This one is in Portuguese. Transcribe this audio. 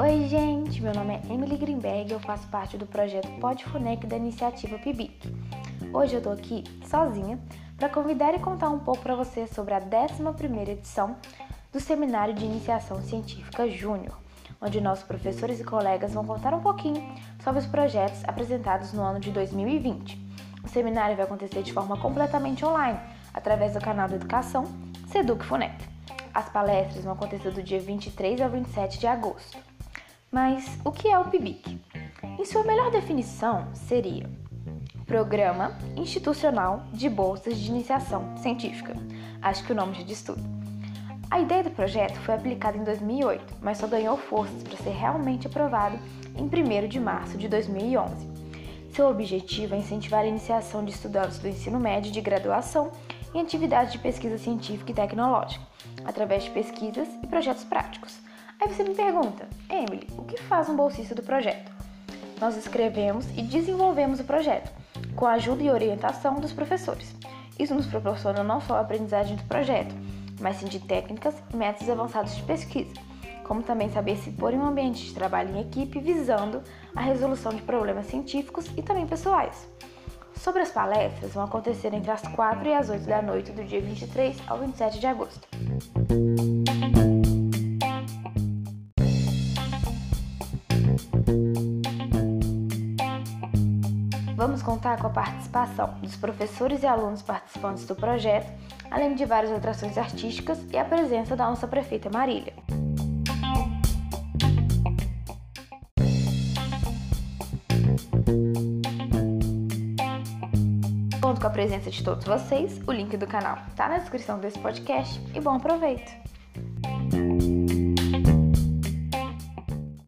Oi, gente! Meu nome é Emily Greenberg e eu faço parte do projeto Podfunec da iniciativa PIBIC. Hoje eu tô aqui sozinha para convidar e contar um pouco para vocês sobre a 11ª edição do Seminário de Iniciação Científica Júnior, onde nossos professores e colegas vão contar um pouquinho sobre os projetos apresentados no ano de 2020. O seminário vai acontecer de forma completamente online, através do canal da Educação, SEDUCFUNEC. As palestras vão acontecer do dia 23 ao 27 de agosto. Mas o que é o PIBIC? Em sua melhor definição, seria Programa Institucional de Bolsas de Iniciação Científica. Acho que o nome já diz tudo. A ideia do projeto foi aplicada em 2008, mas só ganhou forças para ser realmente aprovado em 1º de março de 2011. Seu objetivo é incentivar a iniciação de estudantes do ensino médio e de graduação em atividades de pesquisa científica e tecnológica, através de pesquisas e projetos práticos. Aí você me pergunta, Emily, o que faz um bolsista do projeto? Nós escrevemos e desenvolvemos o projeto, com a ajuda e orientação dos professores. Isso nos proporciona não só a aprendizagem do projeto, mas sim de técnicas e métodos avançados de pesquisa, como também saber se pôr em um ambiente de trabalho em equipe visando a resolução de problemas científicos e também pessoais. Sobre as palestras, vão acontecer entre as 4 e as 8 da noite do dia 23 ao 27 de agosto. Vamos contar com a participação dos professores e alunos participantes do projeto, além de várias atrações artísticas e a presença da nossa prefeita Marília. Conto com a presença de todos vocês, o link do canal está na descrição desse podcast e bom proveito!